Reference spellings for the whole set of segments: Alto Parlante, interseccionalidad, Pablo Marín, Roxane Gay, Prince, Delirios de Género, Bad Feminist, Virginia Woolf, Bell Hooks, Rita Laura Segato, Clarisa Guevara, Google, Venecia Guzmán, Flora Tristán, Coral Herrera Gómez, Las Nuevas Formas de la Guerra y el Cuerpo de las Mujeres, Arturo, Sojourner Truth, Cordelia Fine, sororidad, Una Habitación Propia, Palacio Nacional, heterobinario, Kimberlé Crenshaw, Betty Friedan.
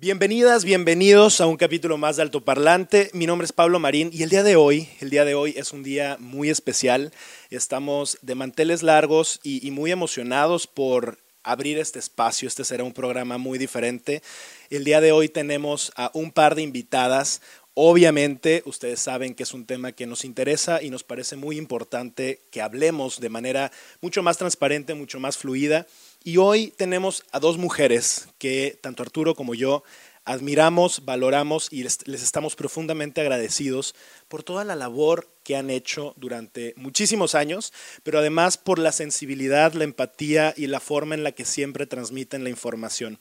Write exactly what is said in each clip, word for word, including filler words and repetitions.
Bienvenidas, bienvenidos a un capítulo más de Alto Parlante. Mi nombre es Pablo Marín y el día de hoy, el día de hoy es un día muy especial. Estamos de manteles largos y, y muy emocionados por abrir este espacio. Este será un programa muy diferente. El día de hoy tenemos a un par de invitadas. Obviamente, ustedes saben que es un tema que nos interesa y nos parece muy importante que hablemos de manera mucho más transparente, mucho más fluida. Y hoy tenemos a dos mujeres que tanto Arturo como yo admiramos, valoramos y les, les estamos profundamente agradecidos por toda la labor que han hecho durante muchísimos años, pero además por la sensibilidad, la empatía y la forma en la que siempre transmiten la información.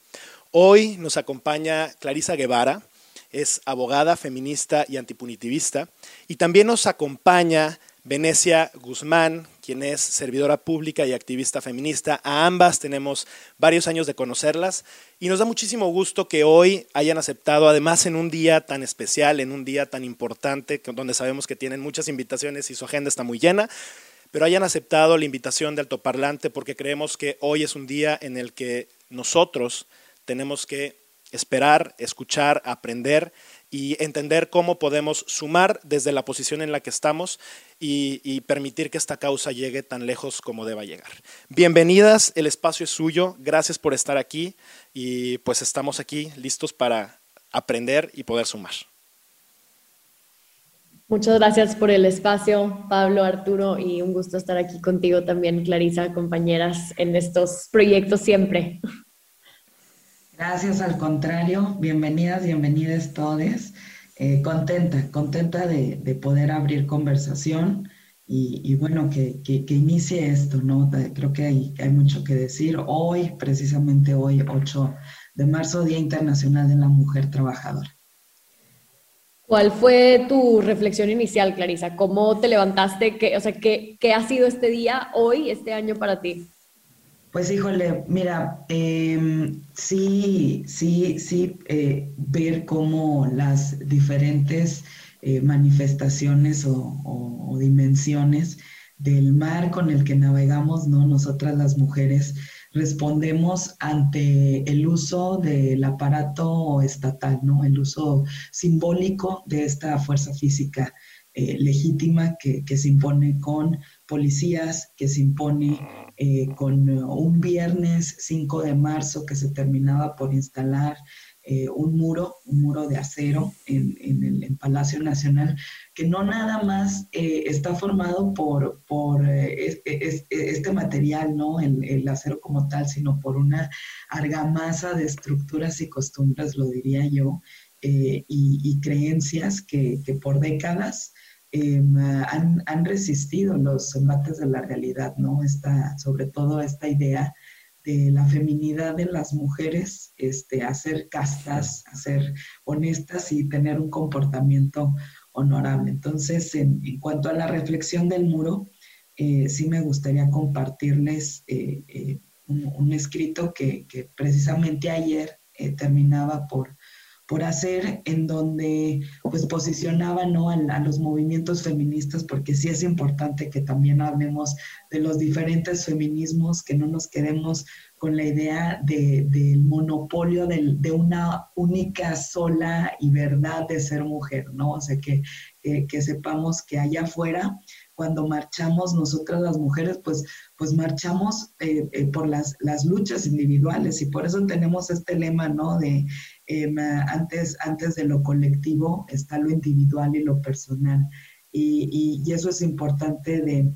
Hoy nos acompaña Clarisa Guevara, es abogada, feminista y antipunitivista, y también nos acompaña Venecia Guzmán, quien es servidora pública y activista feminista. A ambas tenemos varios años de conocerlas y nos da muchísimo gusto que hoy hayan aceptado, además en un día tan especial, en un día tan importante, donde sabemos que tienen muchas invitaciones y su agenda está muy llena, pero hayan aceptado la invitación de Alto Parlante porque creemos que hoy es un día en el que nosotros tenemos que esperar, escuchar, aprender y entender cómo podemos sumar desde la posición en la que estamos y, y permitir que esta causa llegue tan lejos como deba llegar. Bienvenidas, el espacio es suyo, gracias por estar aquí y pues estamos aquí listos para aprender y poder sumar. Muchas gracias por el espacio, Pablo, Arturo, y un gusto estar aquí contigo también, Clarisa, compañeras en estos proyectos siempre. Gracias, al contrario, bienvenidas, bienvenidas todes. Eh, contenta, contenta de, de poder abrir conversación y, y bueno, que, que, que inicie esto, ¿no? Creo que hay, hay mucho que decir. Hoy, precisamente hoy, ocho de marzo, Día Internacional de la Mujer Trabajadora. ¿Cuál fue tu reflexión inicial, Clarisa? ¿Cómo te levantaste? ¿Qué, o sea, qué, qué ha sido este día, hoy, este año para ti? Pues híjole, mira, eh, sí, sí, sí, eh, ver cómo las diferentes eh, manifestaciones o, o, o dimensiones del mar con el que navegamos, ¿no? Nosotras las mujeres respondemos ante el uso del aparato estatal, ¿no? El uso simbólico de esta fuerza física eh, legítima que, que se impone con policías, que se impone eh, con un viernes cinco de marzo que se terminaba por instalar eh, un muro, un muro de acero en, en el en Palacio Nacional, que no nada más eh, está formado por, por eh, es, es, este material, ¿no? El, el acero como tal, sino por una argamasa de estructuras y costumbres, lo diría yo, eh, y, y creencias que, que por décadas Eh, han, han resistido los embates de la realidad, ¿no? Esta, sobre todo esta idea de la feminidad de las mujeres, este, a ser castas, a ser honestas y tener un comportamiento honorable. Entonces, en, en cuanto a la reflexión del muro, eh, sí me gustaría compartirles eh, eh, un, un escrito que, que precisamente ayer eh, terminaba por... por hacer, en donde pues posicionaba, ¿no?, a, a los movimientos feministas, porque sí es importante que también hablemos de los diferentes feminismos, que no nos quedemos con la idea de, del monopolio de, de una única sola y verdad de ser mujer, ¿no? O sea, que, que, que sepamos que allá afuera, cuando marchamos nosotras las mujeres, pues, pues marchamos eh, eh, por las, las luchas individuales, y por eso tenemos este lema, ¿no?, de Eh, antes, antes de lo colectivo está lo individual y lo personal, y, y, y eso es importante de,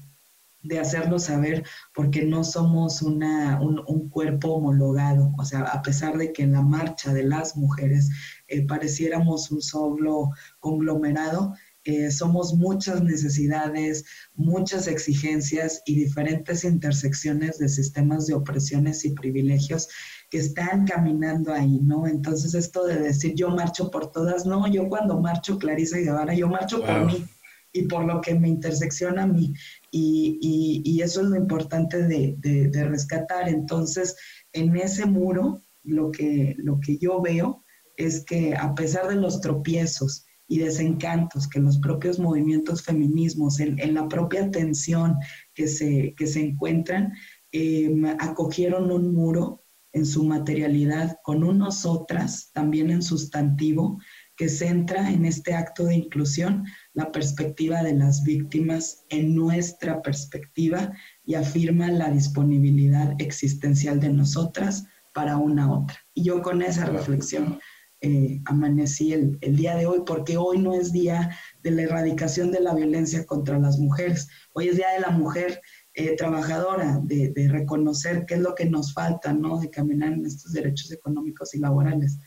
de hacerlo saber, porque no somos una, un, un cuerpo homologado. O sea, a pesar de que en la marcha de las mujeres eh, pareciéramos un solo conglomerado, eh, somos muchas necesidades, muchas exigencias y diferentes intersecciones de sistemas de opresiones y privilegios que están caminando ahí, ¿no? Entonces esto de decir yo marcho por todas, no, yo cuando marcho, Clarisa Guevara, yo marcho wow. por mí y por lo que me intersecciona a mí, y, y, y eso es lo importante de, de, de rescatar. Entonces en ese muro lo que, lo que yo veo es que a pesar de los tropiezos y desencantos que los propios movimientos feminismos, en, en la propia tensión que se, que se encuentran, eh, acogieron un muro en su materialidad, con un nosotras, también en sustantivo, que centra en este acto de inclusión la perspectiva de las víctimas en nuestra perspectiva y afirma la disponibilidad existencial de nosotras para una otra. Y yo con esa reflexión eh, amanecí el, el día de hoy, porque hoy no es día de la erradicación de la violencia contra las mujeres, hoy es día de la mujer Eh, trabajadora, de, de reconocer qué es lo que nos falta, ¿no? De caminar en estos derechos económicos y laborales.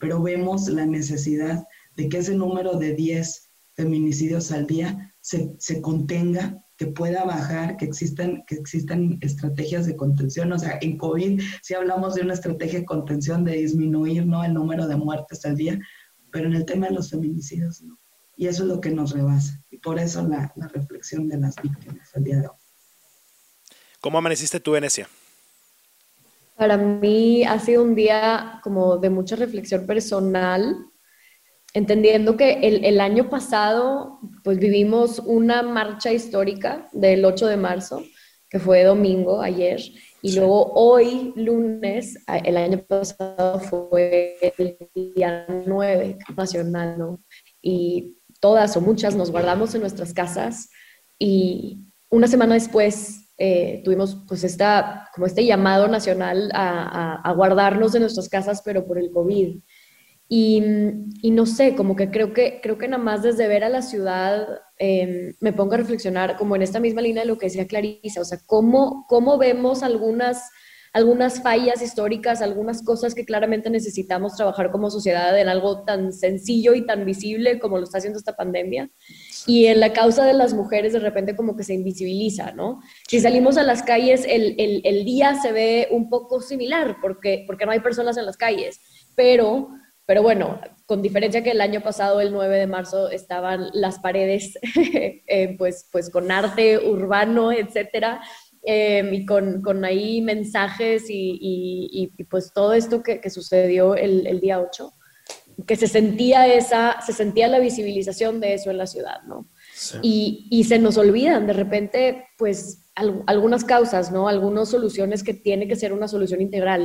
Pero vemos la necesidad de que ese número de diez feminicidios al día se, se contenga, que pueda bajar, que existan, que existan estrategias de contención. O sea, en COVID sí hablamos de una estrategia de contención, de disminuir, ¿no?, el número de muertes al día, pero en el tema de los feminicidios no. Y eso es lo que nos rebasa. Y por eso la, la reflexión de las víctimas al día de hoy. ¿Cómo amaneciste tú, Venecia? Para mí ha sido un día como de mucha reflexión personal, entendiendo que el, el año pasado pues vivimos una marcha histórica del ocho de marzo, que fue domingo, ayer, y luego hoy, lunes, el año pasado fue el día nueve nacional, ¿no? Y todas o muchas nos guardamos en nuestras casas, y una semana después Eh, tuvimos pues esta, como este llamado nacional a, a, a guardarnos de nuestras casas, pero por el COVID. Y, y no sé, como que creo que, creo que nada más desde ver a la ciudad eh, me pongo a reflexionar como en esta misma línea de lo que decía Clarisa, o sea, cómo, cómo vemos algunas, algunas fallas históricas, algunas cosas que claramente necesitamos trabajar como sociedad en algo tan sencillo y tan visible como lo está haciendo esta pandemia. Y en la causa de las mujeres de repente como que se invisibiliza, ¿no? Si salimos a las calles, el, el, el día se ve un poco similar porque, porque no hay personas en las calles. Pero, pero bueno, con diferencia que el año pasado, el nueve de marzo, estaban las paredes eh, pues, pues con arte urbano, etcétera, eh, y con, con ahí mensajes y, y, y pues todo esto que, que sucedió el, el día ocho. Que se sentía, esa, se sentía la visibilización de eso en la ciudad, ¿no? Sí. Y, y se nos olvidan de repente, pues, al, algunas causas, ¿no? Algunas soluciones que tiene que ser una solución integral.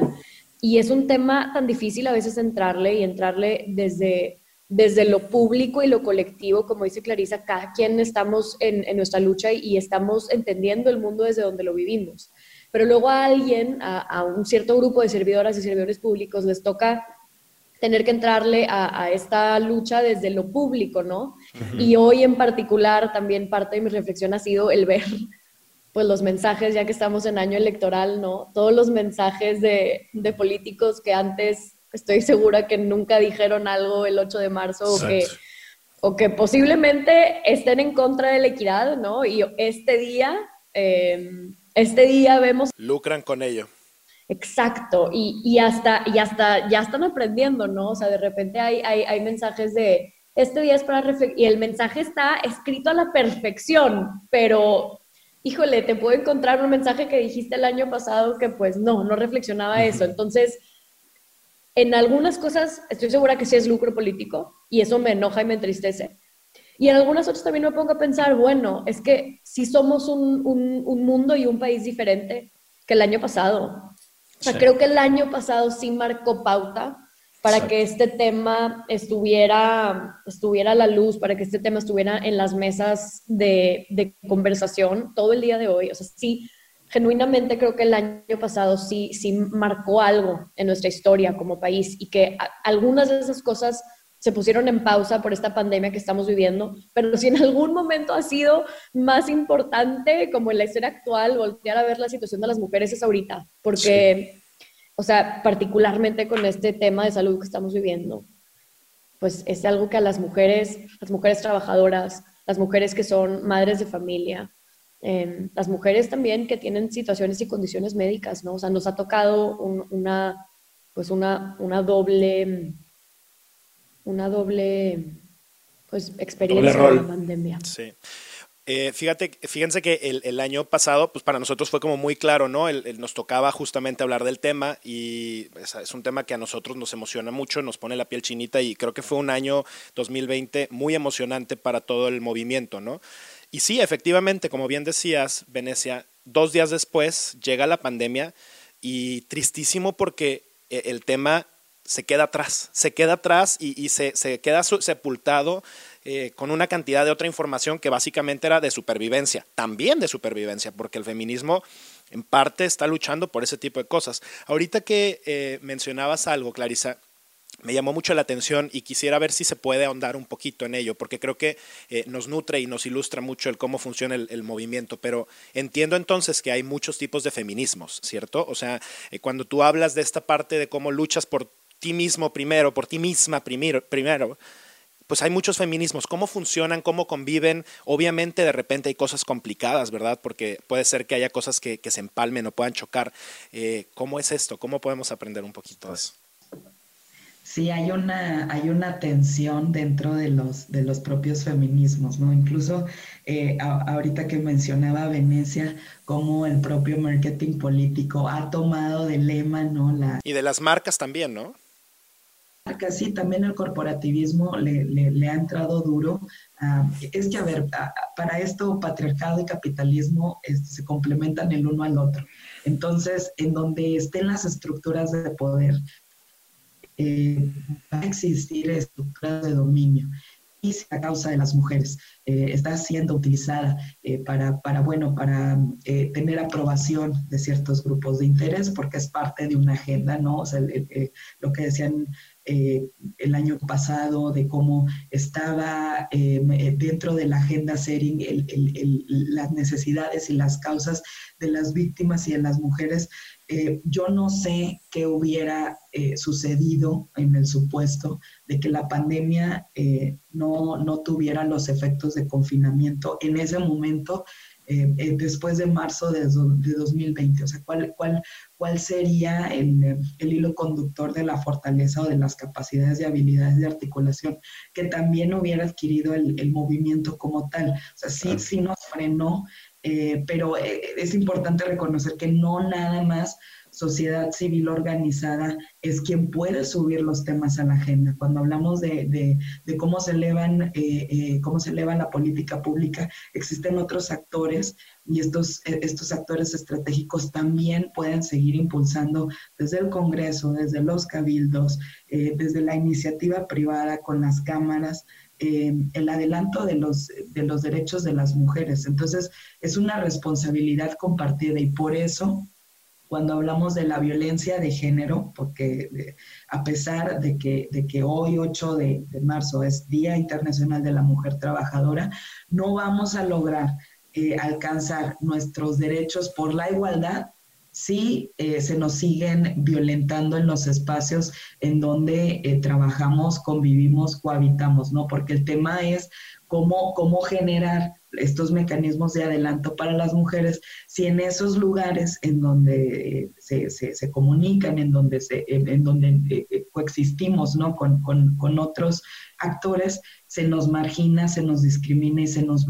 Y es un tema tan difícil a veces entrarle y entrarle desde, desde lo público y lo colectivo, como dice Clarisa, cada quien estamos en, en nuestra lucha y estamos entendiendo el mundo desde donde lo vivimos. Pero luego a alguien, a, a un cierto grupo de servidoras y servidores públicos les toca tener que entrarle a, a esta lucha desde lo público, ¿no? Uh-huh. Y hoy en particular también parte de mi reflexión ha sido el ver pues los mensajes, ya que estamos en año electoral, ¿no? Todos los mensajes de, de políticos que antes estoy segura que nunca dijeron algo el ocho de marzo o que, o que posiblemente estén en contra de la equidad, ¿no? Y este día, eh, este día vemos... Lucran con ello. Exacto, y, y, hasta, y hasta ya están aprendiendo, ¿no? O sea, de repente hay, hay, hay mensajes de, este día es para reflexionar, y el mensaje está escrito a la perfección, pero, híjole, te puedo encontrar un mensaje que dijiste el año pasado que pues no, no reflexionaba eso. Entonces, en algunas cosas estoy segura que sí es lucro político, y eso me enoja y me entristece. Y en algunas otras también me pongo a pensar, bueno, es que sí somos un, un, un mundo y un país diferente que el año pasado. O sea, sí. Creo que el año pasado sí marcó pauta para Exacto. que este tema estuviera, estuviera a la luz, para que este tema estuviera en las mesas de, de conversación todo el día de hoy. O sea, sí, genuinamente creo que el año pasado sí, sí marcó algo en nuestra historia como país y que a, algunas de esas cosas se pusieron en pausa por esta pandemia que estamos viviendo, pero si en algún momento ha sido más importante, como en la historia actual, voltear a ver la situación de las mujeres es ahorita, porque, sí. o sea, particularmente con este tema de salud que estamos viviendo, pues es algo que a las mujeres, las mujeres trabajadoras, las mujeres que son madres de familia, eh, las mujeres también que tienen situaciones y condiciones médicas, ¿no? O sea, nos ha tocado un, una... pues una, una doble, una doble pues, experiencia doble de la pandemia. Sí. Eh, fíjate, fíjense que el, el año pasado, pues para nosotros fue como muy claro, ¿no? El, el nos tocaba justamente hablar del tema y es, es un tema que a nosotros nos emociona mucho, nos pone la piel chinita y creo que fue un año dos mil veinte muy emocionante para todo el movimiento, ¿no? Y sí, efectivamente, como bien decías, Venecia, dos días después llega la pandemia y tristísimo porque el tema se queda atrás, se queda atrás y, y se, se queda sepultado Eh, con una cantidad de otra información que básicamente era de supervivencia, también de supervivencia, porque el feminismo en parte está luchando por ese tipo de cosas. Ahorita que eh, mencionabas algo, Clarisa, me llamó mucho la atención y quisiera ver si se puede ahondar un poquito en ello, porque creo que eh, nos nutre y nos ilustra mucho el cómo funciona el, el movimiento, pero entiendo entonces que hay muchos tipos de feminismos, ¿cierto? O sea, eh, cuando tú hablas de esta parte de cómo luchas por ti mismo primero, por ti misma primero, primero pues hay muchos feminismos. ¿Cómo funcionan? ¿Cómo conviven? Obviamente de repente hay cosas complicadas, ¿verdad? Porque puede ser que haya cosas que, que se empalmen o puedan chocar. Eh, ¿Cómo es esto? ¿Cómo podemos aprender un poquito de eso? Sí, hay una, hay una tensión dentro de los, de los propios feminismos, ¿no? Incluso eh, a, ahorita que mencionaba Venecia, cómo el propio marketing político ha tomado de lema, ¿no? La... Y de las marcas también, ¿no? Sí, también el corporativismo le, le, le ha entrado duro. Uh, es que, a ver, para esto patriarcado y capitalismo es, se complementan el uno al otro. Entonces, en donde estén las estructuras de poder, eh, va a existir estructuras de dominio. Y si la causa de las mujeres eh, está siendo utilizada eh, para, para, bueno, para eh, tener aprobación de ciertos grupos de interés, porque es parte de una agenda, ¿no? O sea, el, el, lo que decían Eh, el año pasado, de cómo estaba eh, dentro de la agenda setting el, el, el, las necesidades y las causas de las víctimas y de las mujeres. Eh, yo no sé qué hubiera eh, sucedido en el supuesto de que la pandemia eh, no, no tuviera los efectos de confinamiento en ese momento, Eh, eh, después de marzo de, de dos mil veinte, o sea, ¿cuál, cuál, cuál sería el, el hilo conductor de la fortaleza o de las capacidades y habilidades de articulación que también hubiera adquirido el, el movimiento como tal? O sea, sí, ah. sí nos frenó, eh, pero eh, es importante reconocer que no nada más sociedad civil organizada es quien puede subir los temas a la agenda. Cuando hablamos de, de, de cómo se elevan, eh, eh, cómo se eleva la política pública, existen otros actores y estos, estos actores estratégicos también pueden seguir impulsando desde el Congreso, desde los cabildos, eh, desde la iniciativa privada con las cámaras, Eh, el adelanto de los, de los derechos de las mujeres. Entonces, es una responsabilidad compartida y por eso, cuando hablamos de la violencia de género, porque de, a pesar de que, de que hoy ocho de marzo es Día Internacional de la Mujer Trabajadora, no vamos a lograr eh, alcanzar nuestros derechos por la igualdad si eh, se nos siguen violentando en los espacios en donde eh, trabajamos, convivimos, cohabitamos, ¿no? Porque el tema es cómo, cómo generar estos mecanismos de adelanto para las mujeres, si en esos lugares en donde se, se, se comunican, en donde, se, en donde coexistimos, ¿no? con, con, con otros actores, se nos margina, se nos discrimina y se nos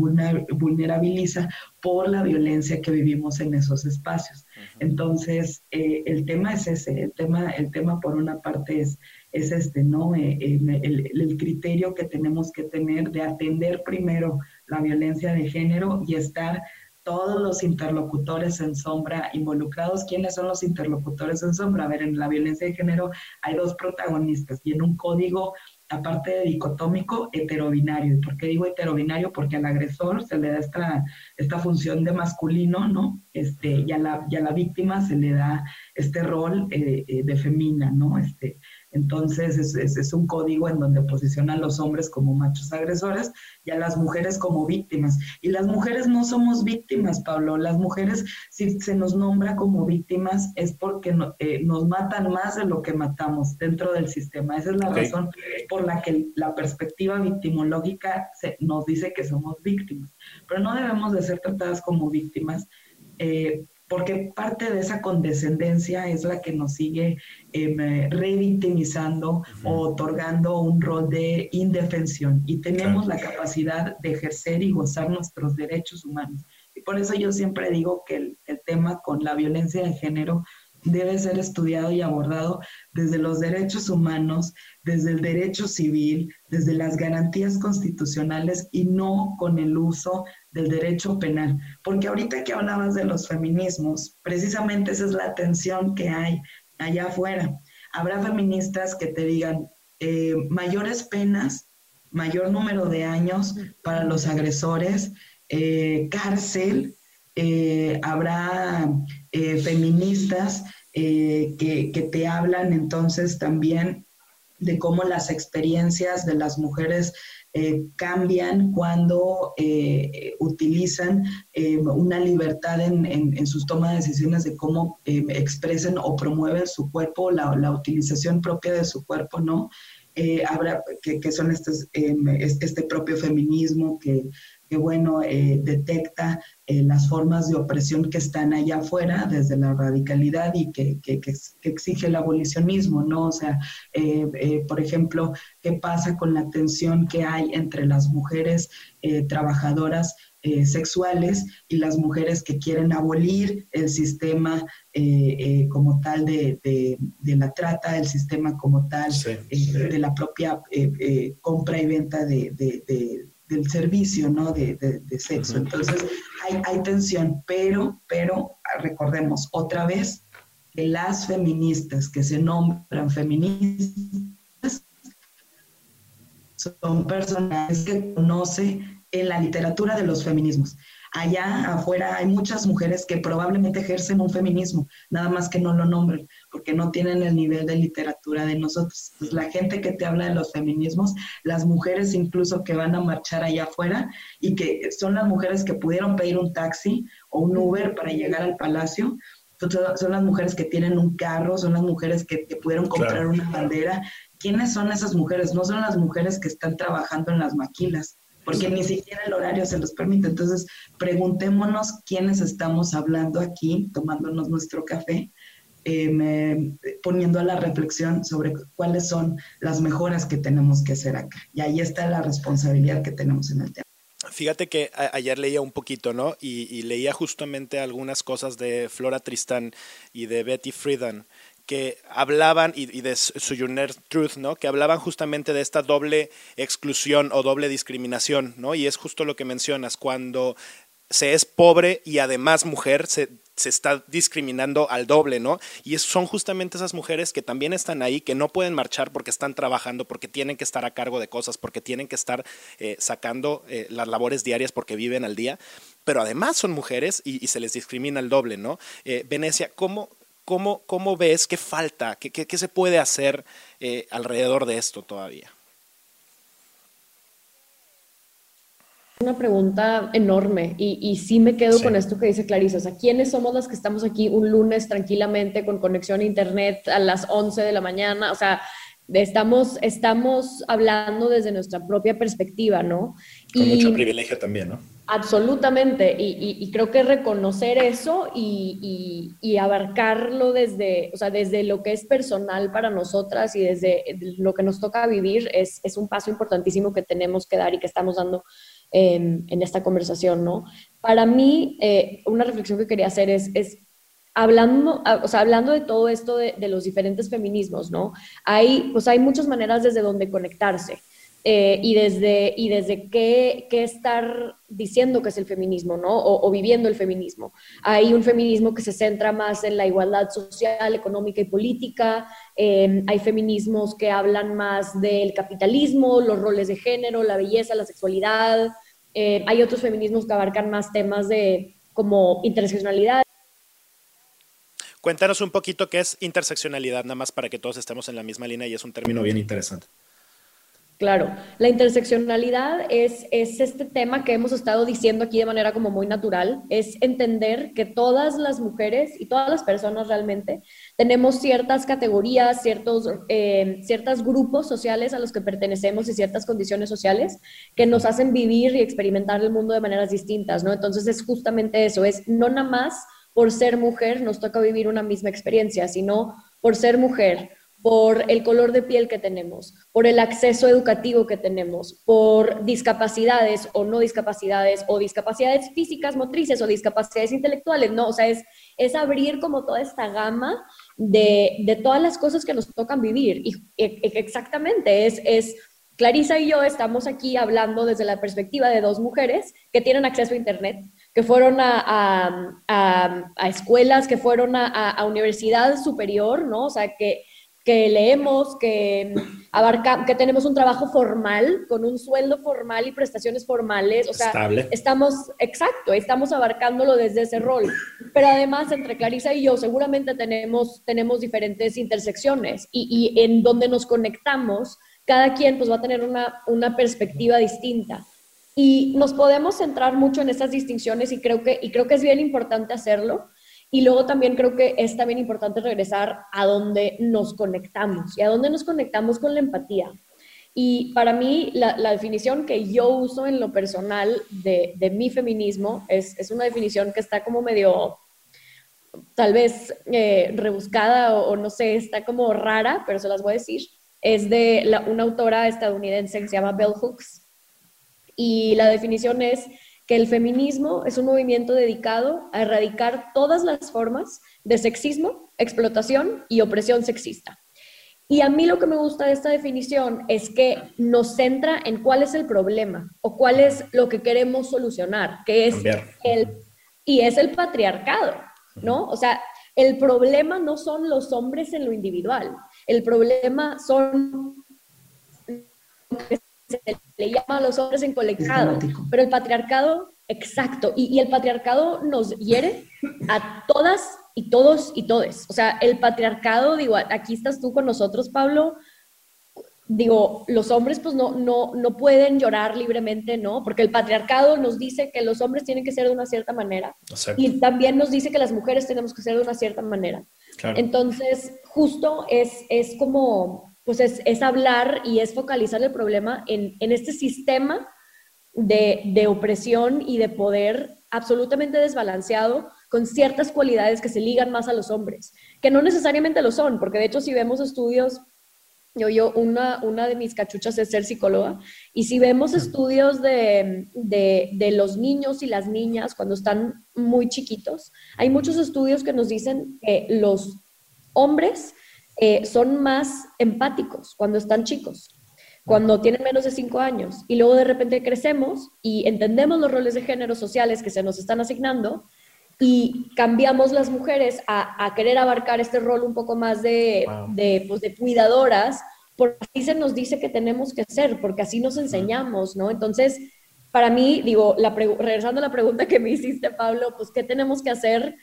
vulnerabiliza por la violencia que vivimos en esos espacios. Uh-huh. Entonces, eh, el tema es ese, el tema, el tema por una parte es, es este, ¿no? Eh, eh, el, el criterio que tenemos que tener de atender primero la violencia de género y estar todos los interlocutores en sombra involucrados. ¿Quiénes son los interlocutores en sombra? A ver, en la violencia de género hay dos protagonistas y en un código, aparte de dicotómico, heterobinario. ¿Y por qué digo heterobinario? Porque al agresor se le da esta, esta función de masculino, ¿no? Este, y, a la, y a la víctima se le da este rol eh, eh, de femina, ¿no? Este, entonces es, es, es un código en donde posicionan a los hombres como machos agresores y a las mujeres como víctimas. Y las mujeres no somos víctimas, Pablo. Las mujeres, si se nos nombra como víctimas, es porque no, eh, nos matan más de lo que matamos dentro del sistema. Esa es la okay. razón por la que la perspectiva victimológica se, nos dice que somos víctimas. Pero no debemos de ser tratadas como víctimas. Eh, porque parte de esa condescendencia es la que nos sigue eh, revictimizando uh-huh. o otorgando un rol de indefensión, y tenemos claro. la capacidad de ejercer y gozar nuestros derechos humanos. Y por eso yo siempre digo que el, el tema con la violencia de género debe ser estudiado y abordado desde los derechos humanos, desde el derecho civil, desde las garantías constitucionales y no con el uso del derecho penal. Porque ahorita que hablabas de los feminismos, precisamente esa es la tensión que hay allá afuera. Habrá feministas que te digan eh, mayores penas, mayor número de años para los agresores, eh, cárcel, eh, habrá... Eh, feministas eh, que, que te hablan entonces también de cómo las experiencias de las mujeres eh, cambian cuando eh, utilizan eh, una libertad en, en, en sus tomas de decisiones de cómo eh, expresan o promueven su cuerpo, la, la utilización propia de su cuerpo, ¿no? Eh, habrá, que, que son estos, eh, este propio feminismo que... que bueno, eh, detecta eh, las formas de opresión que están allá afuera, desde la radicalidad y que, que, que exige el abolicionismo, ¿no? O sea, eh, eh, por ejemplo, ¿qué pasa con la tensión que hay entre las mujeres eh, trabajadoras eh, sexuales y las mujeres que quieren abolir el sistema eh, eh, como tal de, de, de la trata, el sistema como tal sí, eh, sí. de la propia eh, eh, compra y venta de... de, de del servicio, ¿no? De, de, de sexo. Uh-huh. Entonces, hay, hay tensión, pero, pero recordemos otra vez que las feministas que se nombran feministas son personas que conoce en la literatura de los feminismos. Allá afuera hay muchas mujeres que probablemente ejercen un feminismo, nada más que no lo nombran, porque no tienen el nivel de literatura de nosotros. Pues la gente que te habla de los feminismos, las mujeres incluso que van a marchar allá afuera y que son las mujeres que pudieron pedir un taxi o un Uber para llegar al Palacio, son las mujeres que tienen un carro, son las mujeres que, que pudieron comprar claro. una bandera. ¿Quiénes son esas mujeres? No son las mujeres que están trabajando en las maquilas, porque ni siquiera el horario se los permite. Entonces, preguntémonos quiénes estamos hablando aquí, tomándonos nuestro café, eh, me, poniendo a la reflexión sobre cuáles son las mejoras que tenemos que hacer acá. Y ahí está la responsabilidad que tenemos en el tema. Fíjate que ayer leía un poquito, ¿no? Y, y leía justamente algunas cosas de Flora Tristán y de Betty Friedan, que hablaban, y de Sojourner Truth, ¿no? Que hablaban justamente de esta doble exclusión o doble discriminación, ¿no? Y es justo lo que mencionas, cuando se es pobre y además mujer, se, se está discriminando al doble, ¿no? Y son justamente esas mujeres que también están ahí, que no pueden marchar porque están trabajando, porque tienen que estar a cargo de cosas, porque tienen que estar eh, sacando eh, las labores diarias porque viven al día, pero además son mujeres y, y se les discrimina al doble, ¿no? Eh, Venecia, ¿cómo... ¿Cómo, ¿Cómo ves qué falta? ¿Qué, qué, qué se puede hacer eh, alrededor de esto todavía? Una pregunta enorme y, y sí me quedo sí. con esto que dice Clarisa. O sea, ¿quiénes somos las que estamos aquí un lunes tranquilamente con conexión a internet a las once de la mañana? O sea, estamos, estamos hablando desde nuestra propia perspectiva, ¿no? Con y... mucho privilegio también, ¿no? Absolutamente, y, y, y creo que reconocer eso y, y, y abarcarlo desde, o sea, desde lo que es personal para nosotras y desde lo que nos toca vivir es, es un paso importantísimo que tenemos que dar y que estamos dando eh, en esta conversación, ¿no? Para mí, eh, una reflexión que quería hacer es, es hablando, o sea, hablando de todo esto de, de los diferentes feminismos, ¿no? Hay, pues hay muchas maneras desde donde conectarse. Eh, y desde, y desde qué, qué estar diciendo que es el feminismo, ¿no? O, o viviendo el feminismo. Hay un feminismo que se centra más en la igualdad social, económica y política. Eh, hay feminismos que hablan más del capitalismo, los roles de género, la belleza, la sexualidad. Eh, hay otros feminismos que abarcan más temas de como interseccionalidad. Cuéntanos un poquito qué es interseccionalidad, nada más para que todos estemos en la misma línea y es un término bien interesante. Claro, la interseccionalidad es, es este tema que hemos estado diciendo aquí de manera como muy natural, es entender que todas las mujeres y todas las personas realmente tenemos ciertas categorías, ciertos, eh, ciertos grupos sociales a los que pertenecemos y ciertas condiciones sociales que nos hacen vivir y experimentar el mundo de maneras distintas, ¿no? Entonces es justamente eso, es no nada más por ser mujer nos toca vivir una misma experiencia, sino por ser mujer, por el color de piel que tenemos, por el acceso educativo que tenemos, por discapacidades o no discapacidades, o discapacidades físicas, motrices, o discapacidades intelectuales, ¿no? O sea, es, es abrir como toda esta gama de, de todas las cosas que nos tocan vivir. Y, y exactamente, es, es Clarisa y yo estamos aquí hablando desde la perspectiva de dos mujeres que tienen acceso a internet, que fueron a, a, a, a escuelas, que fueron a, a, a universidad superior, ¿no? O sea, que... que leemos, que, abarca, que tenemos un trabajo formal, con un sueldo formal y prestaciones formales. O sea, estable. Estamos, exacto, estamos abarcándolo desde ese rol. Pero además, entre Clarisa y yo, seguramente tenemos, tenemos diferentes intersecciones y, y en donde nos conectamos, cada quien pues, va a tener una, una perspectiva distinta. Y nos podemos centrar mucho en esas distinciones y creo que, y creo que es bien importante hacerlo. Y luego también creo que es también importante regresar a donde nos conectamos y a donde nos conectamos con la empatía. Y para mí la, la definición que yo uso en lo personal de, de mi feminismo es, es una definición que está como medio, tal vez eh, rebuscada o, o no sé, está como rara, pero se las voy a decir. Es de la, una autora estadounidense que se llama Bell Hooks. Y la definición es... que el feminismo es un movimiento dedicado a erradicar todas las formas de sexismo, explotación y opresión sexista. Y a mí lo que me gusta de esta definición es que nos centra en cuál es el problema o cuál es lo que queremos solucionar, que es el, y es el patriarcado, ¿no? O sea, el problema no son los hombres en lo individual, el problema son... se le llama a los hombres en colectivo, pero el patriarcado, exacto, y, y el patriarcado nos hiere a todas y todos y todes. O sea, el patriarcado, digo, aquí estás tú con nosotros, Pablo, digo, los hombres pues no, no, no pueden llorar libremente, ¿no? Porque el patriarcado nos dice que los hombres tienen que ser de una cierta manera, exacto. Y también nos dice que las mujeres tenemos que ser de una cierta manera. Claro. Entonces, justo es, es como... pues es, es hablar y es focalizar el problema en, en este sistema de, de opresión y de poder absolutamente desbalanceado con ciertas cualidades que se ligan más a los hombres, que no necesariamente lo son, porque de hecho si vemos estudios, yo, yo una, una de mis cachuchas es ser psicóloga, y si vemos estudios de, de, de los niños y las niñas cuando están muy chiquitos, hay muchos estudios que nos dicen que los hombres... Eh, son más empáticos cuando están chicos, cuando tienen menos de cinco años. Y luego de repente crecemos y entendemos los roles de género sociales que se nos están asignando y cambiamos las mujeres a, a querer abarcar este rol un poco más de, wow. de, pues de cuidadoras, porque así se nos dice que tenemos que ser, porque así nos enseñamos, ¿no? Entonces, para mí, digo, la regresando a la pregunta que me hiciste, Pablo, pues, ¿qué tenemos que hacer?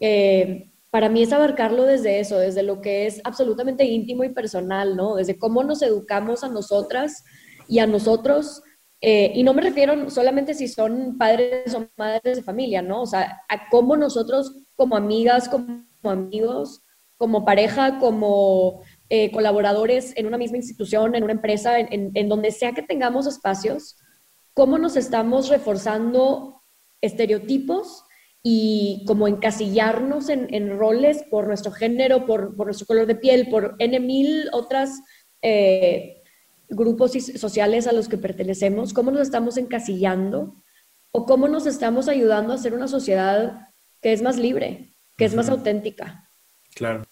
Eh... Para mí es abarcarlo desde eso, desde lo que es absolutamente íntimo y personal, ¿no? Desde cómo nos educamos a nosotras y a nosotros. Eh, y no me refiero solamente si son padres o madres de familia, ¿no? O sea, a cómo nosotros como amigas, como amigos, como pareja, como eh, colaboradores en una misma institución, en una empresa, en, en, en donde sea que tengamos espacios, cómo nos estamos reforzando estereotipos y como encasillarnos en, en roles por nuestro género, por, por nuestro color de piel, por N mil otras eh, grupos sociales a los que pertenecemos, cómo nos estamos encasillando o cómo nos estamos ayudando a hacer una sociedad que es más libre, que es más auténtica. Claro.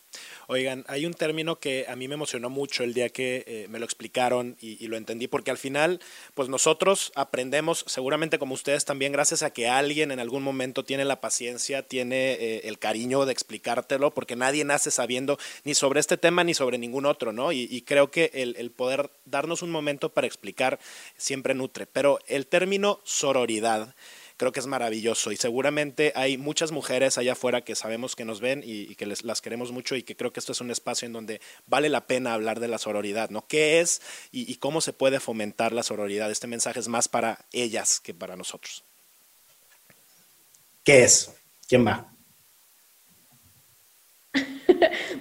Oigan, hay un término que a mí me emocionó mucho el día que eh, me lo explicaron y, y lo entendí, porque al final, pues nosotros aprendemos, seguramente como ustedes también, gracias a que alguien en algún momento tiene la paciencia, tiene eh, el cariño de explicártelo, porque nadie nace sabiendo ni sobre este tema ni sobre ningún otro, ¿no? Y, y creo que el, el poder darnos un momento para explicar siempre nutre. Pero el término sororidad, creo que es maravilloso y seguramente hay muchas mujeres allá afuera que sabemos que nos ven y, y que les, las queremos mucho y que creo que esto es un espacio en donde vale la pena hablar de la sororidad, ¿no? ¿Qué es y, y cómo se puede fomentar la sororidad? Este mensaje es más para ellas que para nosotros. ¿Qué es? ¿Quién va?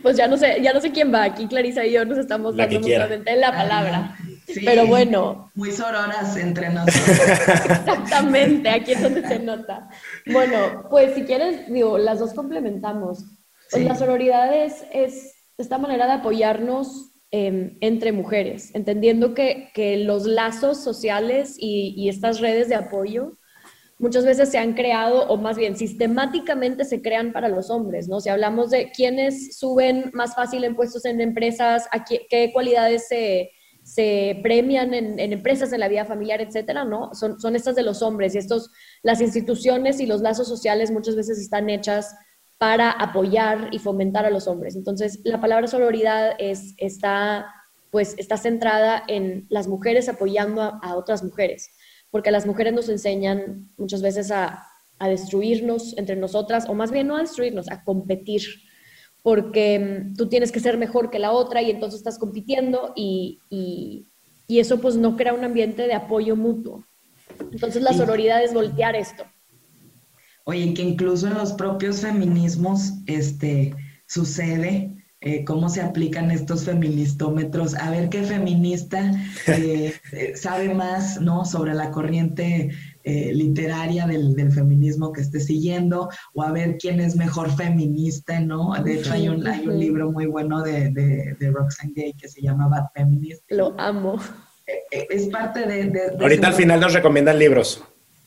Pues ya no sé, ya no sé quién va. Aquí Clarisa y yo nos estamos dando mutuamente la palabra. Sí, pero bueno. Muy sororas entre nosotros. Exactamente, aquí es donde se nota. Bueno, pues si quieres, digo, las dos complementamos. Pues, sí. La sororidad es, es esta manera de apoyarnos eh, entre mujeres, entendiendo que, que los lazos sociales y, y estas redes de apoyo muchas veces se han creado, o más bien sistemáticamente se crean para los hombres, ¿no? Si hablamos de quiénes suben más fácil en puestos en empresas, a qué, qué cualidades se, se premian en, en empresas, en la vida familiar, etcétera, ¿no? Son, son estas de los hombres, y estos, las instituciones y los lazos sociales muchas veces están hechas para apoyar y fomentar a los hombres. Entonces, la palabra sororidad es, está, pues, está centrada en las mujeres apoyando a, a otras mujeres. Porque las mujeres nos enseñan muchas veces a, a destruirnos entre nosotras, o más bien no a destruirnos, a competir, porque tú tienes que ser mejor que la otra y entonces estás compitiendo y, y, y eso pues no crea un ambiente de apoyo mutuo. Entonces la sororidad es voltear esto. Oye, que incluso en los propios feminismos este, sucede... Eh, cómo se aplican estos feministómetros, a ver qué feminista eh, sabe más, ¿no?, sobre la corriente eh, literaria del, del feminismo que esté siguiendo, o a ver quién es mejor feminista, ¿no? De hecho, hay un, hay un libro muy bueno de, de, de Roxane Gay que se llama Bad Feminist. Lo amo. Eh, es parte de... de, de Ahorita al final nos recomiendan libros.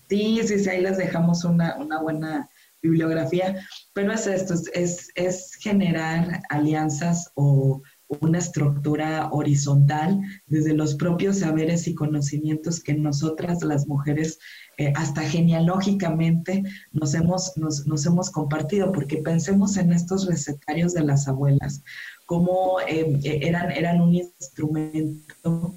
Sí, sí, sí, ahí les dejamos una, una buena... bibliografía, pero es esto, es, es generar alianzas o una estructura horizontal desde los propios saberes y conocimientos que nosotras las mujeres eh, hasta genealógicamente nos hemos, nos, nos hemos compartido, porque pensemos en estos recetarios de las abuelas, cómo eh, eran, eran un instrumento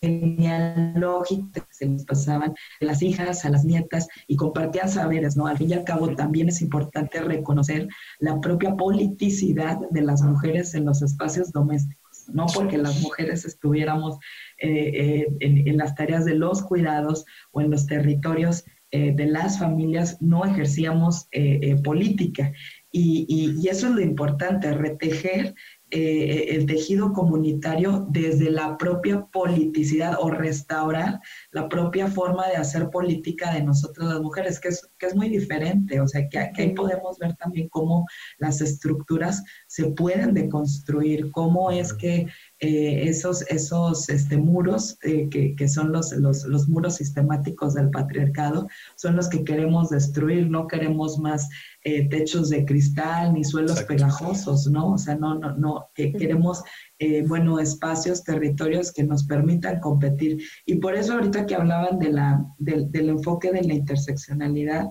genealógica que se les pasaban de las hijas a las nietas y compartían saberes, ¿no? Al fin y al cabo también es importante reconocer la propia politicidad de las mujeres en los espacios domésticos, no porque las mujeres estuviéramos eh, eh, en, en las tareas de los cuidados o en los territorios eh, de las familias, no ejercíamos eh, eh, política. Y, y, y eso es lo importante, retejer Eh, el tejido comunitario desde la propia politicidad o restaurar la propia forma de hacer política de nosotras las mujeres, que es, que es muy diferente, o sea, que, que ahí podemos ver también cómo las estructuras se pueden deconstruir, cómo es que eh, esos, esos este, muros, eh, que, que son los, los, los muros sistemáticos del patriarcado, son los que queremos destruir, no queremos más eh, techos de cristal ni suelos pegajosos, ¿no? O sea, no, no, no. Que queremos, eh, bueno, espacios, territorios que nos permitan competir. Y por eso ahorita que hablaban de la, de, del enfoque de la interseccionalidad,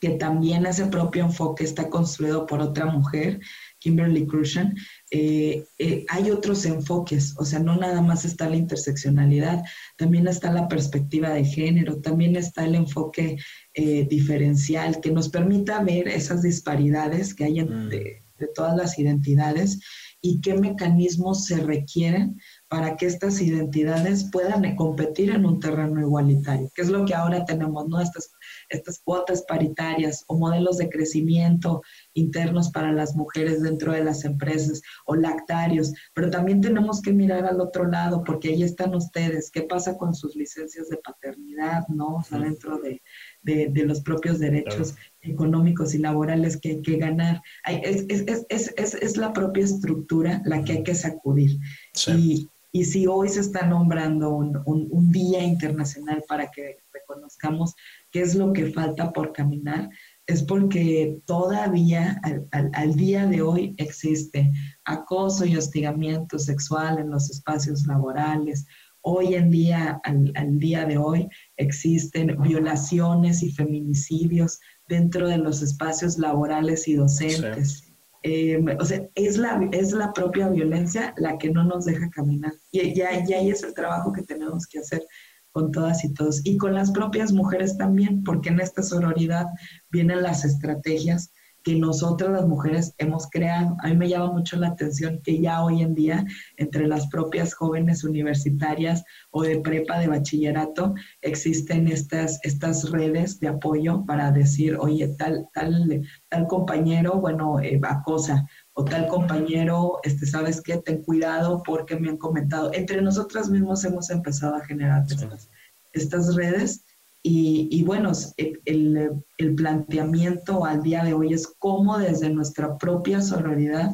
que también ese propio enfoque está construido por otra mujer, Kimberlé Crenshaw, eh, eh, hay otros enfoques, o sea, no nada más está la interseccionalidad, también está la perspectiva de género, también está el enfoque eh, diferencial, que nos permita ver esas disparidades que hay entre... Mm. de todas las identidades y qué mecanismos se requieren para que estas identidades puedan competir en un terreno igualitario, que es lo que ahora tenemos, ¿no? Estas, estas cuotas paritarias o modelos de crecimiento internos para las mujeres dentro de las empresas o lactarios, pero también tenemos que mirar al otro lado, porque ahí están ustedes, qué pasa con sus licencias de paternidad, ¿no? O sea, dentro de, de, de los propios derechos económicos y laborales que hay que ganar. Ay, es, es, es, es, es, es la propia estructura la que hay que sacudir. Sí. Y, y si hoy se está nombrando un, un, un día internacional para que reconozcamos qué es lo que falta por caminar, es porque todavía al, al, al día de hoy existe acoso y hostigamiento sexual en los espacios laborales. Hoy en día, al, al día de hoy, existen violaciones y feminicidios dentro de los espacios laborales y docentes. Sí. Eh, o sea, es la, es la propia violencia la que no nos deja caminar. Y, y, y ahí es el trabajo que tenemos que hacer con todas y todos. Y con las propias mujeres también, porque en esta sororidad vienen las estrategias que nosotras las mujeres hemos creado. A mí me llama mucho la atención que ya hoy en día, entre las propias jóvenes universitarias o de prepa, de bachillerato, existen estas, estas redes de apoyo para decir, oye, tal, tal, tal compañero, bueno, eh, acosa, o tal compañero, este, ¿sabes qué? Ten cuidado porque me han comentado. Entre nosotras mismos hemos empezado a generar sí. estas, estas redes y, y bueno, el, el planteamiento al día de hoy es cómo desde nuestra propia sororidad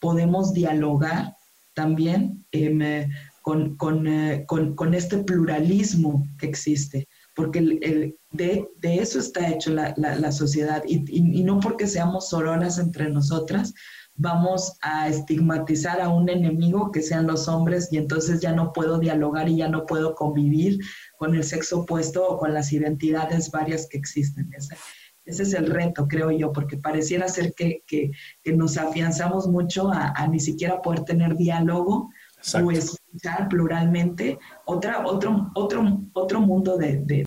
podemos dialogar también eh, con, con, eh, con, con este pluralismo que existe. Porque el, el, de, de eso está hecho la, la, la sociedad, y, y, y no porque seamos sororas entre nosotras vamos a estigmatizar a un enemigo que sean los hombres y entonces ya no puedo dialogar y ya no puedo convivir con el sexo opuesto o con las identidades varias que existen. Ese, ese es el reto, creo yo, porque pareciera ser que, que, que nos afianzamos mucho a, a ni siquiera poder tener diálogo. Exacto. O escuchar pluralmente otra, otro, otro, otro mundo de... de...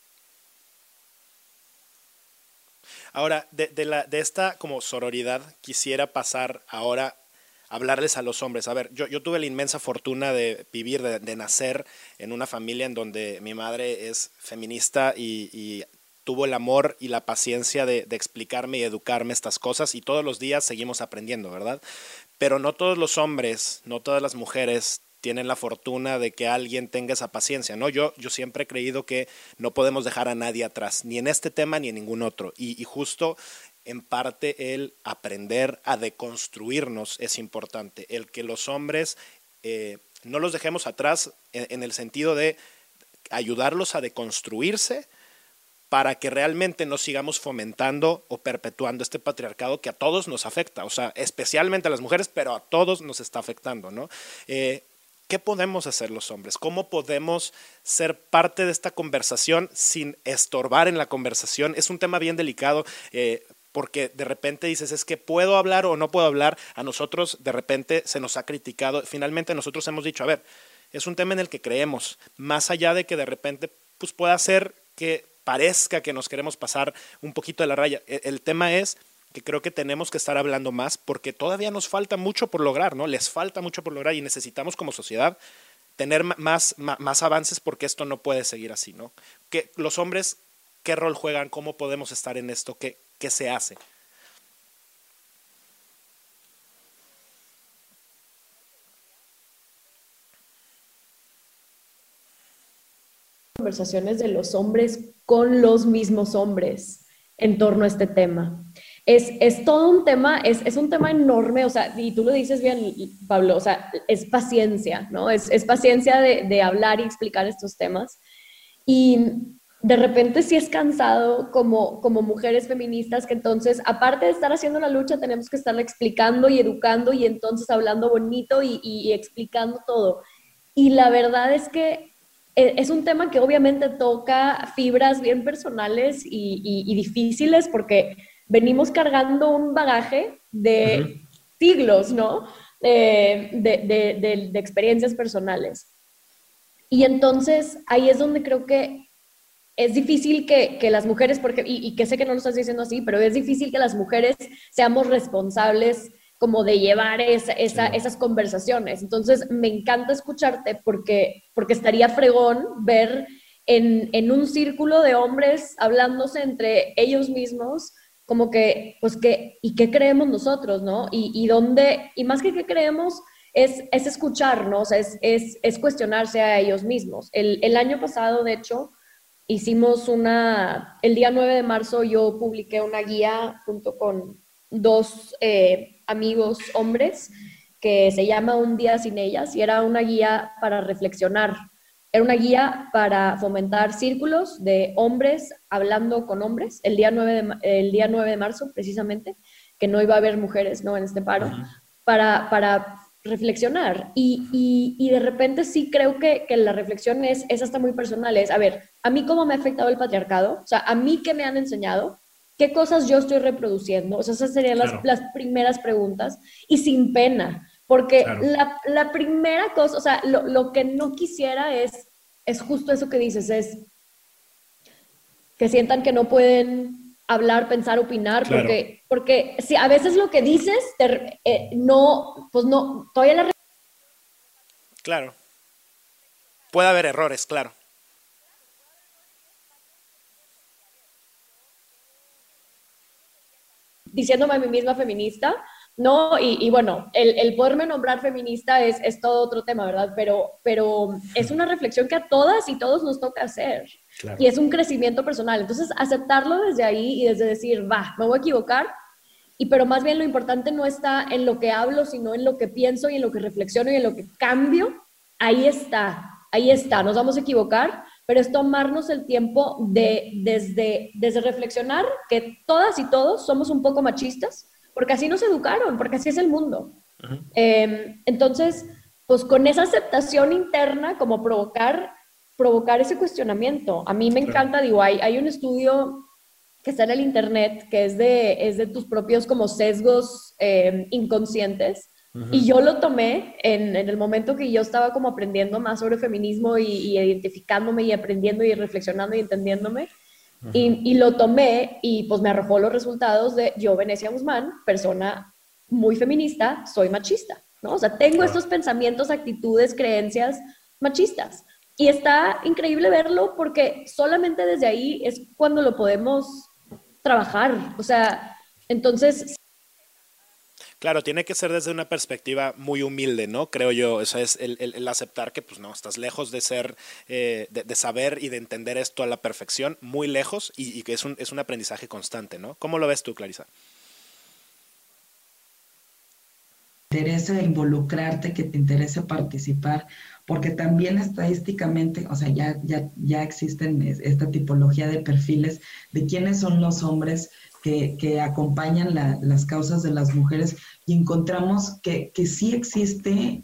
Ahora, de, de, la, de esta como sororidad, quisiera pasar ahora a hablarles a los hombres. A ver, yo, yo tuve la inmensa fortuna de vivir, de, de nacer en una familia en donde mi madre es feminista y... y tuvo el amor y la paciencia de, de explicarme y educarme estas cosas, y todos los días seguimos aprendiendo, ¿verdad? Pero no todos los hombres, no todas las mujeres tienen la fortuna de que alguien tenga esa paciencia, ¿no? Yo, yo siempre he creído que no podemos dejar a nadie atrás, ni en este tema ni en ningún otro, y, y justo en parte el aprender a deconstruirnos es importante, el que los hombres eh, no los dejemos atrás en, en el sentido de ayudarlos a deconstruirse, para que realmente no sigamos fomentando o perpetuando este patriarcado que a todos nos afecta, o sea, especialmente a las mujeres, pero a todos nos está afectando, ¿no? Eh, ¿Qué podemos hacer los hombres? ¿Cómo podemos ser parte de esta conversación sin estorbar en la conversación? Es un tema bien delicado, eh, porque de repente dices, es que puedo hablar o no puedo hablar. A nosotros de repente se nos ha criticado. Finalmente nosotros hemos dicho, a ver, es un tema en el que creemos, más allá de que de repente pues, pueda ser que parezca que nos queremos pasar un poquito de la raya. El tema es que creo que tenemos que estar hablando más porque todavía nos falta mucho por lograr, ¿no? Les falta mucho por lograr y necesitamos como sociedad tener más, más, más avances porque esto no puede seguir así, ¿no? Que los hombres, ¿qué rol juegan? ¿Cómo podemos estar en esto? ¿Qué, qué se hace? Conversaciones de los hombres con los mismos hombres en torno a este tema. Es, es todo un tema, es, es un tema enorme, o sea, y tú lo dices bien, Pablo, o sea, es paciencia, ¿no? Es, es paciencia de, de hablar y explicar estos temas. Y de repente sí es cansado como, como mujeres feministas que entonces, aparte de estar haciendo la lucha, tenemos que estarla explicando y educando y entonces hablando bonito y, y, y explicando todo. Y la verdad es que es un tema que obviamente toca fibras bien personales y, y, y difíciles porque venimos cargando un bagaje de uh-huh. siglos, ¿no? Eh, de, de, de, de experiencias personales. Y entonces ahí es donde creo que es difícil que, que las mujeres, porque, y, y que sé que no lo estás diciendo así, pero es difícil que las mujeres seamos responsables como de llevar esa, esa, esas conversaciones. Entonces, me encanta escucharte porque, porque estaría fregón ver en, en un círculo de hombres hablándose entre ellos mismos, como que, pues, que, ¿y qué creemos nosotros, no? Y, y dónde, y más que qué creemos, es, es escucharnos, es, es, es cuestionarse a ellos mismos. El, el año pasado, de hecho, hicimos una, el día nueve de marzo yo publiqué una guía junto con dos eh, amigos hombres que se llama Un día sin ellas y era una guía para reflexionar, era una guía para fomentar círculos de hombres hablando con hombres el día nueve de, el día nueve de marzo precisamente, que no iba a haber mujeres, ¿no? En este paro, para, para reflexionar y, y, y de repente sí creo que, que la reflexión es, es hasta muy personal, es a ver, a mí cómo me ha afectado el patriarcado, o sea, a mí qué me han enseñado, ¿qué cosas yo estoy reproduciendo? O sea, esas serían claro. las, las primeras preguntas. Y sin pena, porque claro. la, la primera cosa, o sea, lo, lo que no quisiera es, es justo eso que dices, es que sientan que no pueden hablar, pensar, opinar, claro. porque, porque si a veces lo que dices, te, eh, no, pues no, todavía la... Claro. Puede haber errores, claro. Diciéndome a mí misma feminista, ¿no? Y, y bueno, el, el poderme nombrar feminista es, es todo otro tema, ¿verdad? Pero, pero es una reflexión que a todas y todos nos toca hacer. Claro. Y es un crecimiento personal. Entonces, aceptarlo desde ahí y desde decir, va, me voy a equivocar, y, pero más bien lo importante no está en lo que hablo, sino en lo que pienso y en lo que reflexiono y en lo que cambio. Ahí está, ahí está, nos vamos a equivocar, pero es tomarnos el tiempo de, desde, desde reflexionar que todas y todos somos un poco machistas, porque así nos educaron, porque así es el mundo. Uh-huh. Eh, entonces, pues con esa aceptación interna, como provocar, provocar ese cuestionamiento. A mí me encanta, digo, hay, hay un estudio que está en el internet, que es de, es de tus propios como sesgos eh, inconscientes, uh-huh. y yo lo tomé en, en el momento que yo estaba como aprendiendo más sobre feminismo y, y identificándome y aprendiendo y reflexionando y entendiéndome. Y, y lo tomé y pues me arrojó los resultados de yo, Venecia Guzmán, persona muy feminista, soy machista, ¿no? O sea, tengo estos pensamientos, actitudes, creencias machistas. Y está increíble verlo porque solamente desde ahí es cuando lo podemos trabajar. O sea, entonces... Claro, tiene que ser desde una perspectiva muy humilde, ¿no? Creo yo, o sea, es el, el, el aceptar que, pues no, estás lejos de ser, eh, de, de saber y de entender esto a la perfección, muy lejos, y que es un, es un aprendizaje constante, ¿no? ¿Cómo lo ves tú, Clarisa? Te interesa involucrarte, que te interese participar, porque también estadísticamente, o sea, ya, ya, ya existen esta tipología de perfiles de quiénes son los hombres Que, que acompañan la, las causas de las mujeres, y encontramos que, que sí existe eh,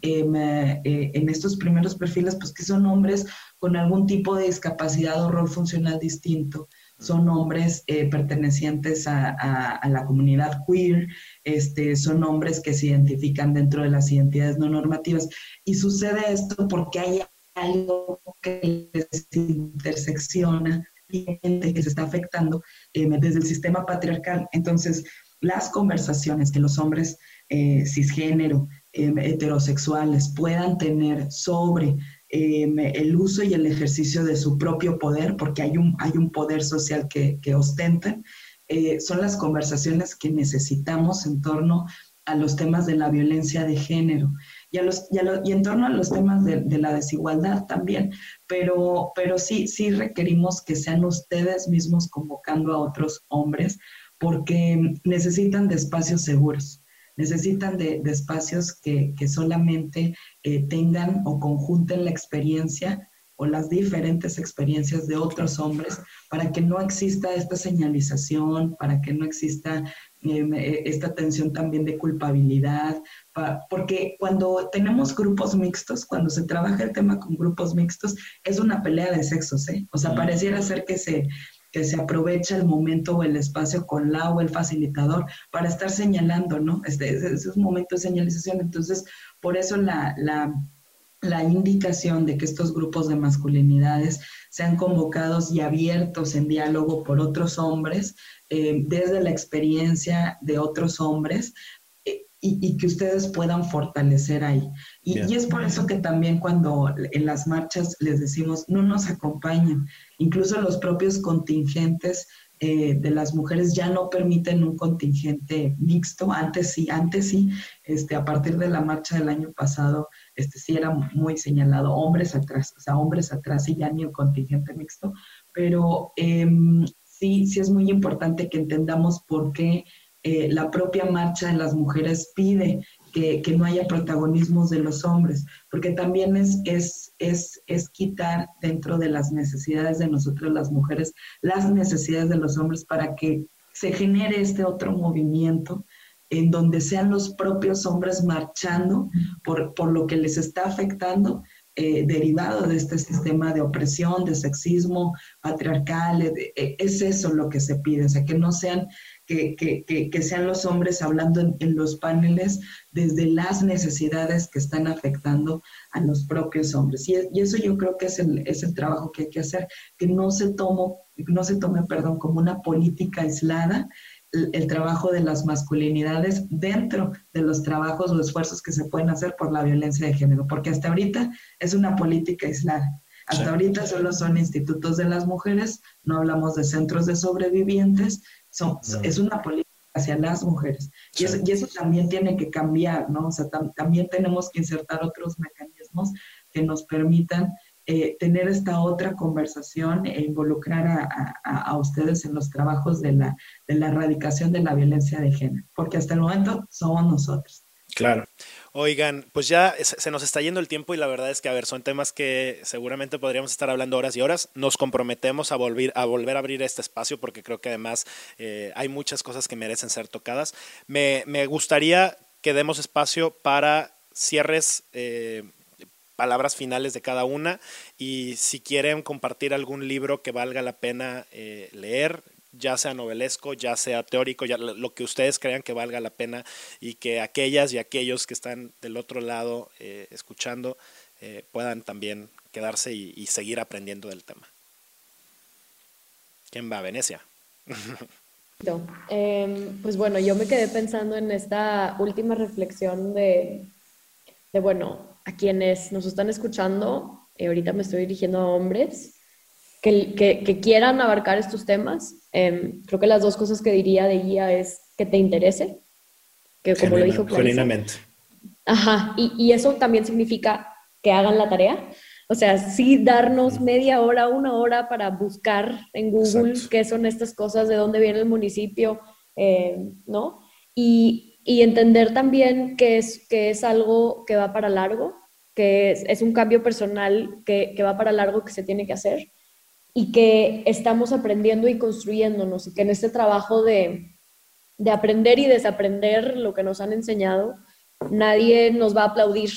eh, en estos primeros perfiles, pues que son hombres con algún tipo de discapacidad o rol funcional distinto, son hombres eh, pertenecientes a, a, a la comunidad queer, este, son hombres que se identifican dentro de las identidades no normativas, y sucede esto porque hay algo que les intersecciona que se está afectando eh, desde el sistema patriarcal. Entonces, las conversaciones que los hombres eh, cisgénero, eh, heterosexuales puedan tener sobre eh, el uso y el ejercicio de su propio poder, porque hay un, hay un poder social que, que ostentan, eh, son las conversaciones que necesitamos en torno a los temas de la violencia de género. Y, a los, y, a lo, y en torno a los temas de, de la desigualdad también, pero, pero sí, sí requerimos que sean ustedes mismos convocando a otros hombres, porque necesitan de espacios seguros, necesitan de, de espacios que, que solamente eh, tengan o conjunten la experiencia o las diferentes experiencias de otros hombres, para que no exista esta señalización, para que no exista eh, esta tensión también de culpabilidad, porque cuando tenemos grupos mixtos, cuando se trabaja el tema con grupos mixtos, es una pelea de sexos, ¿eh? O sea, pareciera ser que se, que se aprovecha el momento o el espacio con la o el facilitador para estar señalando, ¿no? Este, este es un momento de señalización. Entonces, por eso la, la, la indicación de que estos grupos de masculinidades sean convocados y abiertos en diálogo por otros hombres, eh, desde la experiencia de otros hombres, Y, y que ustedes puedan fortalecer ahí. Y, y es por eso que también cuando en las marchas les decimos, no nos acompañen, incluso los propios contingentes eh, de las mujeres ya no permiten un contingente mixto. Antes sí, antes sí, este, a partir de la marcha del año pasado, este, sí era muy señalado, hombres atrás, o sea, hombres atrás y ya ni un contingente mixto, pero eh, sí, sí es muy importante que entendamos por qué Eh, la propia marcha de las mujeres pide que, que no haya protagonismos de los hombres, porque también es, es, es, es quitar dentro de las necesidades de nosotros las mujeres, las necesidades de los hombres, para que se genere este otro movimiento en donde sean los propios hombres marchando por, por lo que les está afectando, eh, derivado de este sistema de opresión, de sexismo patriarcal. Eh, es eso lo que se pide, o sea, que no sean... Que, que, que sean los hombres hablando en, en los paneles desde las necesidades que están afectando a los propios hombres. Y, y eso yo creo que es el, es el trabajo que hay que hacer, que no se, tomo, no se tome perdón, como una política aislada el, el trabajo de las masculinidades dentro de los trabajos o esfuerzos que se pueden hacer por la violencia de género, porque hasta ahorita es una política aislada. Hasta sí. ahorita solo son institutos de las mujeres, no hablamos de centros de sobrevivientes. So, so, es una política hacia las mujeres. Y eso, y eso también tiene que cambiar, ¿no? O sea, tam, también tenemos que insertar otros mecanismos que nos permitan eh, tener esta otra conversación e involucrar a, a, a ustedes en los trabajos de la, de la erradicación de la violencia de género, porque hasta el momento somos nosotros. Claro. Oigan, pues ya se nos está yendo el tiempo y la verdad es que, a ver, son temas que seguramente podríamos estar hablando horas y horas. Nos comprometemos a volver a, volver a abrir este espacio porque creo que además eh, hay muchas cosas que merecen ser tocadas. Me, me gustaría que demos espacio para cierres, eh, palabras finales de cada una, y si quieren compartir algún libro que valga la pena eh, leer, ya sea novelesco, ya sea teórico, ya lo que ustedes crean que valga la pena y que aquellas y aquellos que están del otro lado eh, escuchando eh, puedan también quedarse y, y seguir aprendiendo del tema. ¿Quién va a Venecia? No, eh, pues bueno, yo me quedé pensando en esta última reflexión de, de bueno, a quienes nos están escuchando, eh, ahorita me estoy dirigiendo a hombres, Que, que, que quieran abarcar estos temas. Eh, creo que las dos cosas que diría de guía es que te interese, que como Genuina, lo dijo Clarisa. Genuinamente. Ajá, y, y eso también significa que hagan la tarea. O sea, sí darnos media hora, una hora para buscar en Google. Exacto. Qué son estas cosas, de dónde viene el municipio, eh, ¿no? Y, y entender también que es, que es algo que va para largo, que es, es un cambio personal que, que va para largo, que se tiene que hacer, y que estamos aprendiendo y construyéndonos, y que en este trabajo de, de aprender y desaprender lo que nos han enseñado, nadie nos va a aplaudir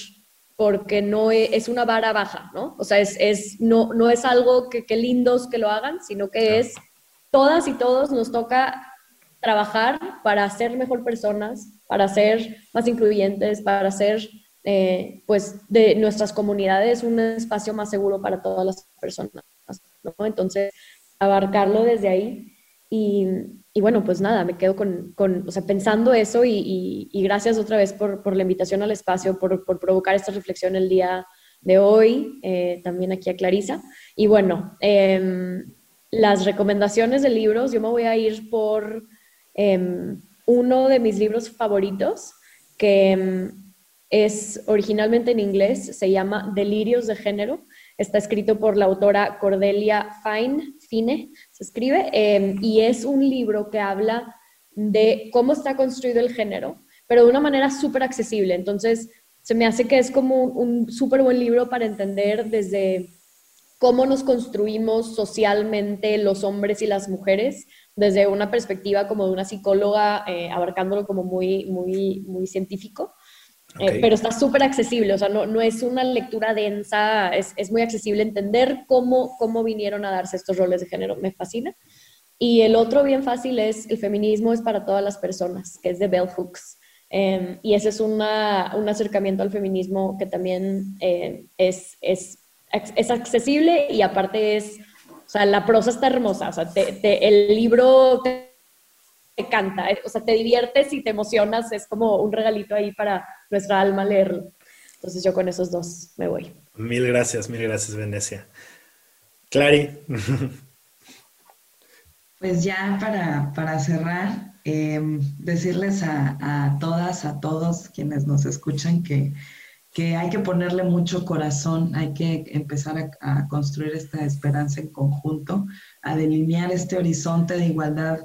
porque no es, es una vara baja, ¿no? O sea, es, es, no, no es algo que, que lindos que lo hagan, sino que es todas y todos nos toca trabajar para ser mejor personas, para ser más incluyentes, para ser, eh, pues, de nuestras comunidades un espacio más seguro para todas las personas, ¿no? Entonces, abarcarlo desde ahí. Y, y bueno, pues nada, me quedo con, con o sea, pensando eso, y, y, y gracias otra vez por, por la invitación al espacio, por, por provocar esta reflexión el día de hoy, eh, también aquí a Clarisa. Y bueno, eh, las recomendaciones de libros, yo me voy a ir por eh, uno de mis libros favoritos, que eh, es originalmente en inglés, se llama Delirios de Género. Está escrito por la autora Cordelia Fine, Fine se escribe, eh, y es un libro que habla de cómo está construido el género, pero de una manera súper accesible. Entonces, se me hace que es como un súper buen libro para entender desde cómo nos construimos socialmente los hombres y las mujeres, desde una perspectiva como de una psicóloga, eh, abarcándolo como muy, muy, muy científico. Okay. Eh, pero está súper accesible, o sea, no, no es una lectura densa, es, es muy accesible entender cómo, cómo vinieron a darse estos roles de género, me fascina. Y el otro bien fácil es El feminismo es para todas las personas, que es de Bell Hooks. Eh, y ese es una, un acercamiento al feminismo que también eh, es, es, es accesible, y aparte es, o sea, la prosa está hermosa, o sea, te, te, el libro... Te, te canta, o sea, te diviertes y te emocionas, es como un regalito ahí para nuestra alma leerlo. Entonces yo con esos dos me voy. Mil gracias, mil gracias, Venecia. Clary. Pues ya para, para cerrar, eh, decirles a, a todas, a todos quienes nos escuchan que, que hay que ponerle mucho corazón, hay que empezar a, a construir esta esperanza en conjunto, a delinear este horizonte de igualdad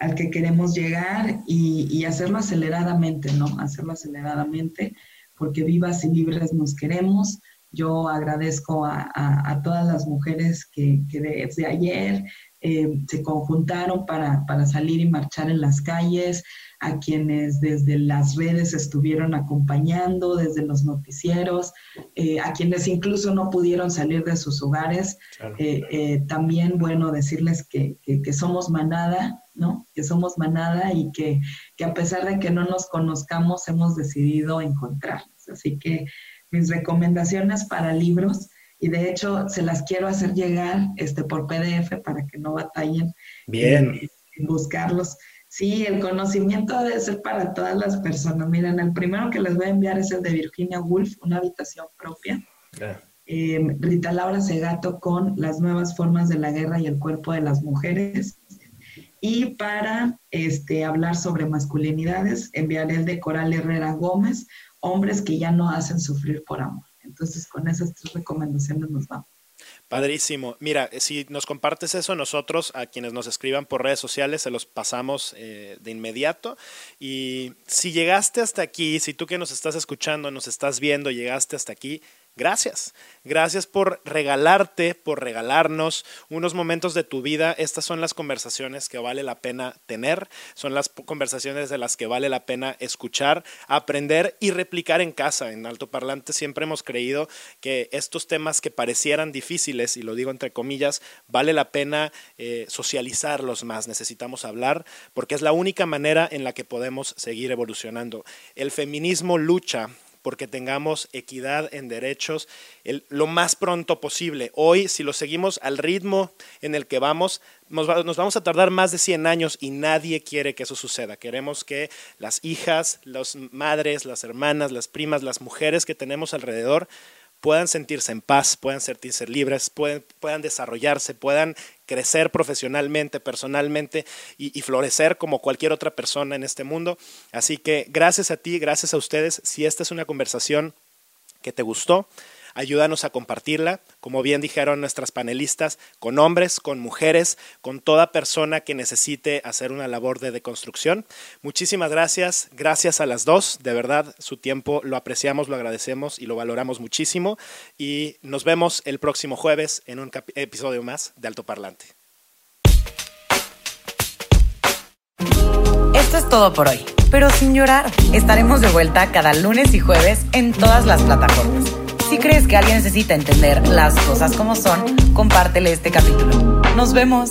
al que queremos llegar, y, y hacerlo aceleradamente, ¿no? Hacerlo aceleradamente, porque vivas y libres nos queremos. Yo agradezco a, a, a todas las mujeres que, que desde ayer eh, se conjuntaron para, para salir y marchar en las calles, a quienes desde las redes estuvieron acompañando, desde los noticieros, eh, a quienes incluso no pudieron salir de sus hogares. Claro. Eh, eh, también, bueno, decirles que, que, que somos manada, ¿no? Que somos manada, y que, que a pesar de que no nos conozcamos, hemos decidido encontrarnos. Así que mis recomendaciones para libros, y de hecho se las quiero hacer llegar este, por P D F para que no batallen Bien. En, en buscarlos. Sí, el conocimiento debe ser para todas las personas. Miren, el primero que les voy a enviar es el de Virginia Woolf, Una Habitación Propia. Yeah. Eh, Rita Laura Segato con Las Nuevas Formas de la Guerra y el Cuerpo de las Mujeres. Y para este, hablar sobre masculinidades, enviaré el de Coral Herrera Gómez, Hombres que ya no hacen sufrir por amor. Entonces, con esas tres recomendaciones nos vamos. Padrísimo. Mira, si nos compartes eso, nosotros a quienes nos escriban por redes sociales se los pasamos eh, de inmediato. Y si llegaste hasta aquí, si tú que nos estás escuchando, nos estás viendo, llegaste hasta aquí, gracias. Gracias por regalarte, por regalarnos unos momentos de tu vida. Estas son las conversaciones que vale la pena tener, son las conversaciones de las que vale la pena escuchar, aprender y replicar en casa. En Alto Parlante siempre hemos creído que estos temas que parecieran difíciles, y lo digo entre comillas, vale la pena eh, socializarlos más. Necesitamos hablar porque es la única manera en la que podemos seguir evolucionando. El feminismo lucha porque tengamos equidad en derechos el, lo más pronto posible. Hoy, si lo seguimos al ritmo en el que vamos, nos, va, nos vamos a tardar más de cien años y nadie quiere que eso suceda. Queremos que las hijas, las madres, las hermanas, las primas, las mujeres que tenemos alrededor puedan sentirse en paz, puedan sentirse libres, pueden, puedan desarrollarse, puedan crecer profesionalmente, personalmente y, y florecer como cualquier otra persona en este mundo. Así que gracias a ti, gracias a ustedes. Si esta es una conversación que te gustó, ayúdanos a compartirla, como bien dijeron nuestras panelistas, con hombres, con mujeres, con toda persona que necesite hacer una labor de deconstrucción. Muchísimas gracias, gracias a las dos, de verdad, su tiempo lo apreciamos, lo agradecemos y lo valoramos muchísimo, y nos vemos el próximo jueves en un episodio más de Alto Parlante. Esto es todo por hoy, pero sin llorar, estaremos de vuelta cada lunes y jueves en todas las plataformas. Si crees que alguien necesita entender las cosas como son, compártele este capítulo. ¡Nos vemos!